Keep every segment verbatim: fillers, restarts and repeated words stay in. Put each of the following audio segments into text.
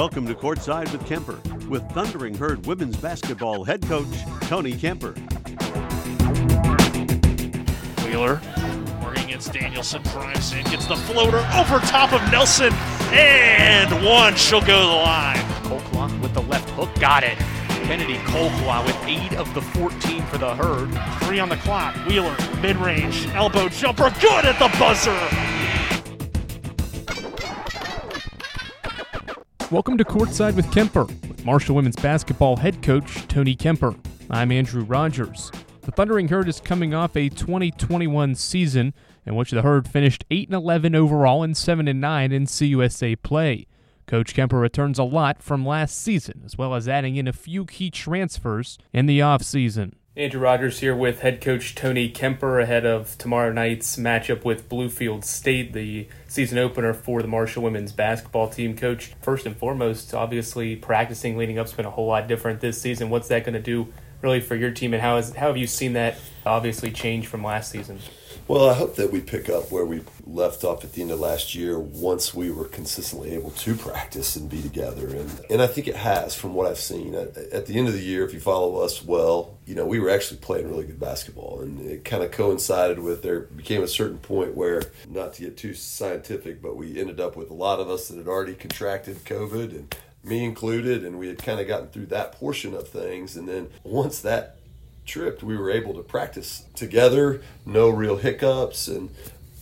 Welcome to Courtside with Kemper, with Thundering Herd women's basketball head coach, Tony Kemper. Wheeler, working against Danielson, drives in, gets the floater over top of Nelson, and one, she'll go to the line. Colquhoun with the left hook, got it. Kennedy Colquhoun with eight of the fourteen for the Herd. Three on the clock, Wheeler, mid-range, elbow jumper, good at the buzzer. Welcome to Courtside with Kemper, with Marshall women's basketball head coach Tony Kemper. I'm Andrew Rogers. The Thundering Herd is coming off a twenty twenty-one season in which the Herd finished eight and eleven overall and seven and nine in C U S A play. Coach Kemper returns a lot from last season, as well as adding in a few key transfers in the offseason. Andrew Rogers here with head coach Tony Kemper ahead of tomorrow night's matchup with Bluefield State, the season opener for the Marshall women's basketball team. Coach, first and foremost, obviously practicing leading up has been a whole lot different this season. What's that going to do really for your team, and how, is, how have you seen that obviously change from last season? Well, I hope that we pick up where we left off at the end of last year once we were consistently able to practice and be together. And and I think it has, from what I've seen. At, at the end of the year, if you follow us well, you know, we were actually playing really good basketball. And it kind of coincided with there became a certain point where, not to get too scientific, but we ended up with a lot of us that had already contracted COVID, and me included, and we had kind of gotten through that portion of things. And then once that tripped, we were able to practice together, no real hiccups. And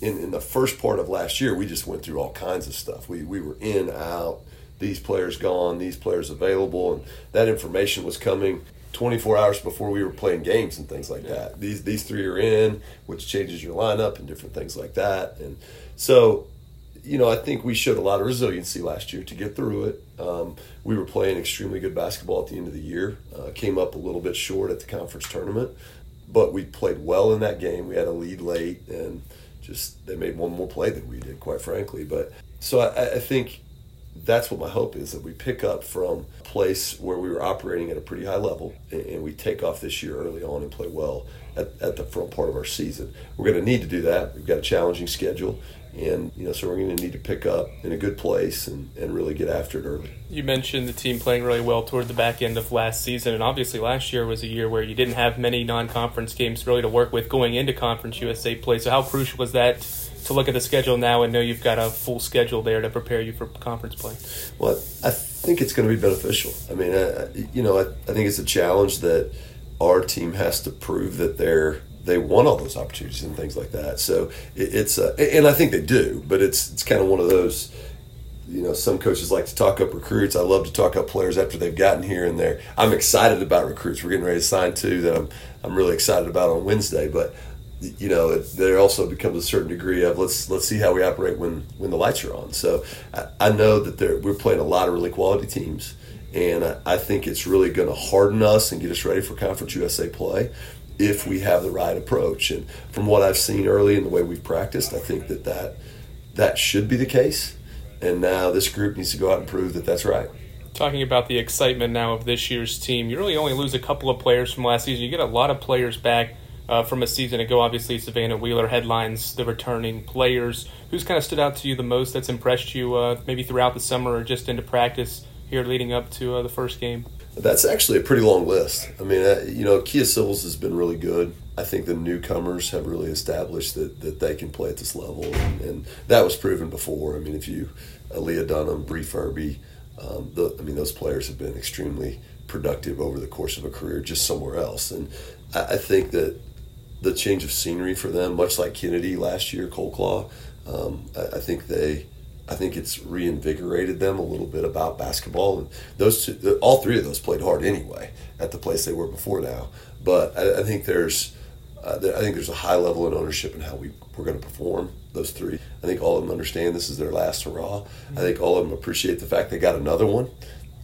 in, in the first part of last year, we just went through all kinds of stuff. We we were in, out, these players gone, these players available, and that information was coming twenty-four hours before we were playing games and things like yeah. that. These these three are in, which changes your lineup and different things like that. And so, you know, I think we showed a lot of resiliency last year to get through it. Um, we were playing extremely good basketball at the end of the year. Uh, came up a little bit short at the conference tournament, but we played well in that game. We had a lead late, and just they made one more play than we did, quite frankly. But so I, I think that's what my hope is, that we pick up from a place where we were operating at a pretty high level, and, and we take off this year early on and play well at, at the front part of our season. We're going to need to do that. We've got a challenging schedule. And, you know, so we're going to need to pick up in a good place and, and really get after it early. You mentioned the team playing really well toward the back end of last season, and obviously last year was a year where you didn't have many non-conference games really to work with going into Conference U S A play. So how crucial was that to look at the schedule now and know you've got a full schedule there to prepare you for conference play? Well, I think it's going to be beneficial. I mean, I, you know, I, I think it's a challenge that our team has to prove that they're they want all those opportunities and things like that. So it, it's, uh, and I think they do, but it's it's kind of one of those, you know, some coaches like to talk up recruits. I love to talk up players after they've gotten here and there. I'm excited about recruits. We're getting ready to sign two that I'm I'm really excited about on Wednesday. But, you know, it, there also becomes a certain degree of let's let's see how we operate when, when the lights are on. So I, I know that there we're playing a lot of really quality teams, and I, I think it's really going to harden us and get us ready for Conference U S A play if we have the right approach. And from what I've seen early and the way we've practiced, I think that that, that should be the case. And now this group needs to go out and prove that that's right. Talking about the excitement now of this year's team, you really only lose a couple of players from last season. You get a lot of players back uh, from a season ago. Obviously, Savannah Wheeler headlines the returning players. Who's kind of stood out to you the most, that's impressed you uh, maybe throughout the summer or just into practice here leading up to uh, the first game? That's actually a pretty long list. I mean, you know, Kia Civils has been really good. I think the newcomers have really established that, that they can play at this level, and, and that was proven before. I mean, if you, Aaliyah Dunham, Bree Furby, um, the, I mean, those players have been extremely productive over the course of a career just somewhere else. And I, I think that the change of scenery for them, much like Kennedy last year, Colquhoun, um, I, I think they – I think it's reinvigorated them a little bit about basketball. And those two, all three of those played hard anyway at the place they were before now. But I, I think there's, uh, I think there's a high level in ownership in how we we're going to perform. Those three, I think all of them understand this is their last hurrah. Mm-hmm. I think all of them appreciate the fact they got another one,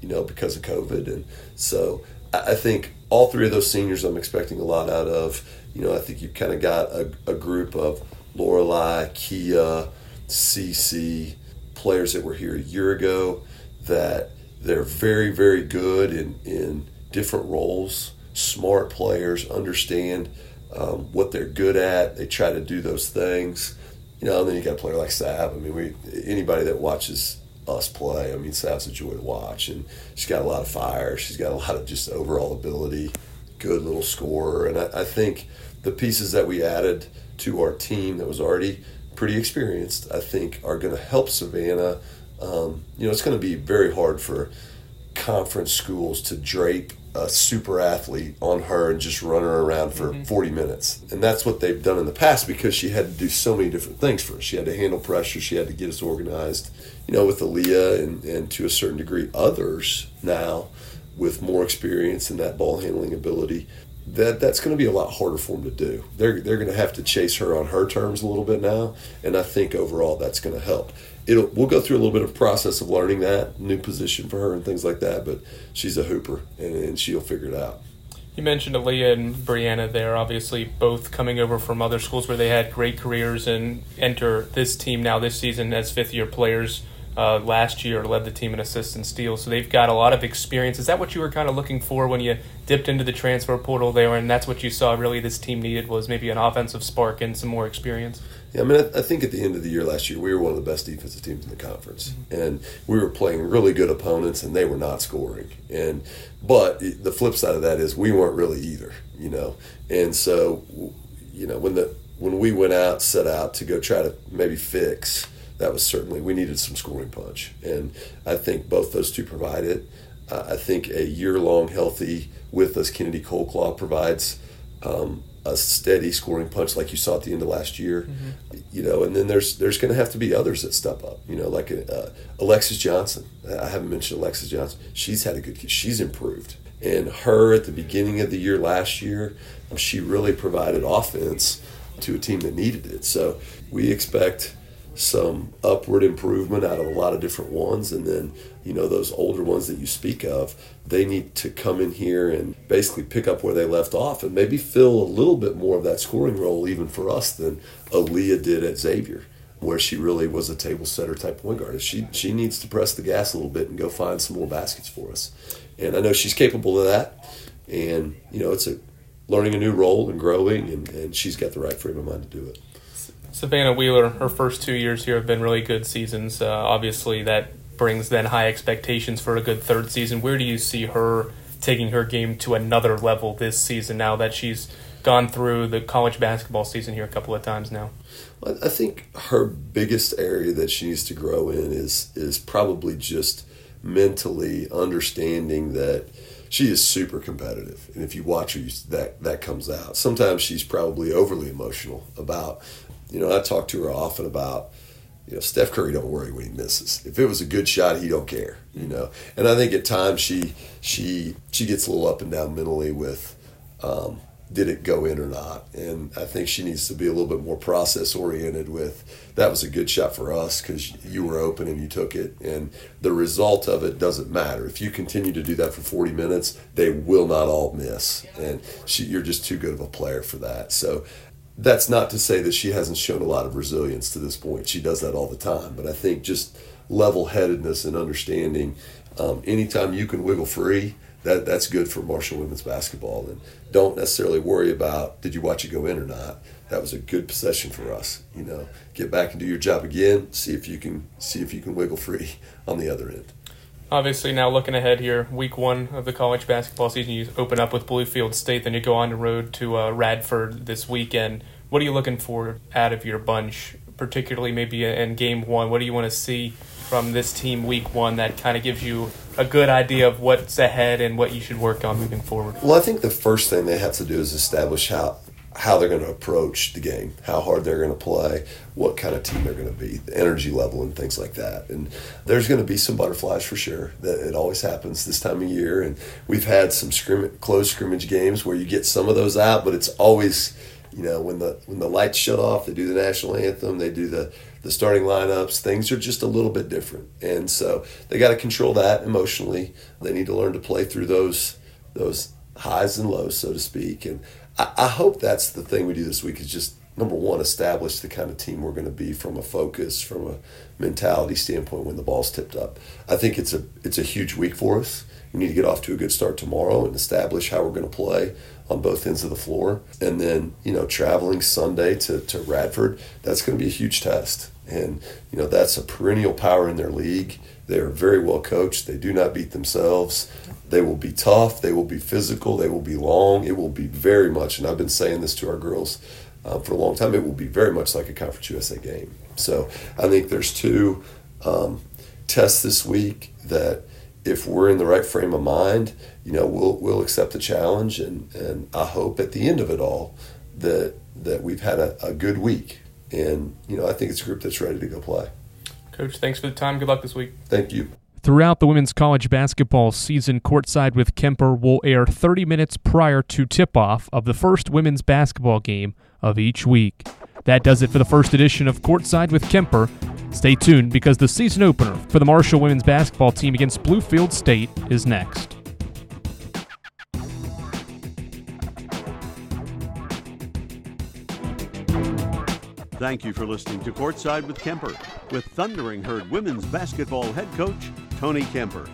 you know, because of COVID. And so I, I think all three of those seniors, I'm expecting a lot out of. You know, I think you've kind of got a, a group of Lorelei, Kia, C C. Players that were here a year ago, that they're very, very good in, in different roles, smart players, understand um, what they're good at. They try to do those things. You know, and then you got a player like Sab. I mean, we anybody that watches us play. I mean, Sav's a joy to watch, and she's got a lot of fire. She's got a lot of just overall ability, good little scorer. And I, I think the pieces that we added to our team that was already pretty experienced, I think, are going to help Savannah. Um, you know, it's going to be very hard for conference schools to drape a super athlete on her and just run her around for mm-hmm. forty minutes. And that's what they've done in the past, because she had to do so many different things for us. She had to handle pressure. She had to get us organized. You know, with Aaliyah and, and to a certain degree others now with more experience and that ball handling ability, that that's going to be a lot harder for them to do. They're, they're going to have to chase her on her terms a little bit now, and I think overall that's going to help. It'll, we'll go through a little bit of process of learning that, new position for her and things like that, but she's a hooper, and, and she'll figure it out. You mentioned Aaliyah and Brianna there, obviously both coming over from other schools where they had great careers and enter this team now this season as fifth-year players. Uh, last year led the team in assists and steals, so they've got a lot of experience. Is that what you were kind of looking for when you dipped into the transfer portal there, and that's what you saw really this team needed, was maybe an offensive spark and some more experience? Yeah, I mean, I, I think at the end of the year last year, we were one of the best defensive teams in the conference, mm-hmm. and we were playing really good opponents, and they were not scoring. And but the flip side of that is we weren't really either, you know. And so, you know, when the when we went out, set out to go try to maybe fix. That was certainly, we needed some scoring punch. And I think both those two provide it. Uh, I think a year-long healthy with us Kennedy Colquhoun provides um, a steady scoring punch like you saw at the end of last year. Mm-hmm. You know, and then there's there's going to have to be others that step up. You know, like uh, Alexis Johnson. I haven't mentioned Alexis Johnson. She's had a good, she's improved. And her at the beginning of the year last year, she really provided offense to a team that needed it. So we expect some upward improvement out of a lot of different ones, and then, you know, those older ones that you speak of, they need to come in here and basically pick up where they left off and maybe fill a little bit more of that scoring role even for us than Aaliyah did at Xavier, where she really was a table setter type point guard. She, she needs to press the gas a little bit and go find some more baskets for us. And I know she's capable of that, and, you know, it's a learning a new role and growing, and, and she's got the right frame of mind to do it. Savannah Wheeler, her first two years here have been really good seasons. Uh, obviously, that brings then high expectations for a good third season. Where do you see her taking her game to another level this season now that she's gone through the college basketball season here a couple of times now? Well, I think her biggest area that she needs to grow in is is probably just mentally understanding that she is super competitive. And if you watch her, that, that comes out. Sometimes she's probably overly emotional about. You know, I talk to her often about, you know, Steph Curry don't worry when he misses. If it was a good shot, he don't care, you know. And I think at times she she she gets a little up and down mentally with um, did it go in or not. And I think she needs to be a little bit more process-oriented with that was a good shot for us because you were open and you took it. And the result of it doesn't matter. If you continue to do that for forty minutes, they will not all miss. And she, you're just too good of a player for that. So that's not to say that she hasn't shown a lot of resilience to this point. She does that all the time. But I think just level-headedness and understanding, um, anytime you can wiggle free, that that's good for Marshall women's basketball. And don't necessarily worry about, did you watch it go in or not? That was a good possession for us. You know, get back and do your job again. See if you can see if you can wiggle free on the other end. Obviously, now looking ahead here, week one of the college basketball season, you open up with Bluefield State, then you go on the road to uh, Radford this weekend. What are you looking for out of your bunch, particularly maybe in game one? What do you want to see from this team week one that kind of gives you a good idea of what's ahead and what you should work on moving forward? Well, I think the first thing they have to do is establish how how they're going to approach the game, how hard they're going to play, what kind of team they're going to be, the energy level and things like that. And there's going to be some butterflies for sure. That it always happens this time of year. And we've had some scrimmage, close scrimmage games where you get some of those out, but it's always, you know, when the when the lights shut off, they do the national anthem, they do the, the starting lineups, things are just a little bit different. And so they got to control that emotionally. They need to learn to play through those those highs and lows, so to speak. And I hope that's the thing we do this week, is just number one, establish the kind of team we're going to be from a focus, from a mentality standpoint when the ball's tipped up. I think it's a it's a huge week for us. We need to get off to a good start tomorrow and establish how we're going to play on both ends of the floor. And then, you know, traveling Sunday to, to Radford, that's going to be a huge test. And, you know, that's a perennial power in their league. They are very well coached. They do not beat themselves. They will be tough. They will be physical. They will be long. It will be very much, and I've been saying this to our girls uh, for a long time, it will be very much like a Conference U S A game. So I think there's two um, tests this week that, if we're in the right frame of mind, you know, we'll we'll accept the challenge, and, and I hope at the end of it all that that we've had a, a good week. And, you know, I think it's a group that's ready to go play. Coach, thanks for the time. Good luck this week. Thank you. Throughout the women's college basketball season, Courtside with Kemper will air thirty minutes prior to tip-off of the first women's basketball game of each week. That does it for the first edition of Courtside with Kemper. Stay tuned, because the season opener for the Marshall women's basketball team against Bluefield State is next. Thank you for listening to Courtside with Kemper with Thundering Herd women's basketball head coach Tony Kemper.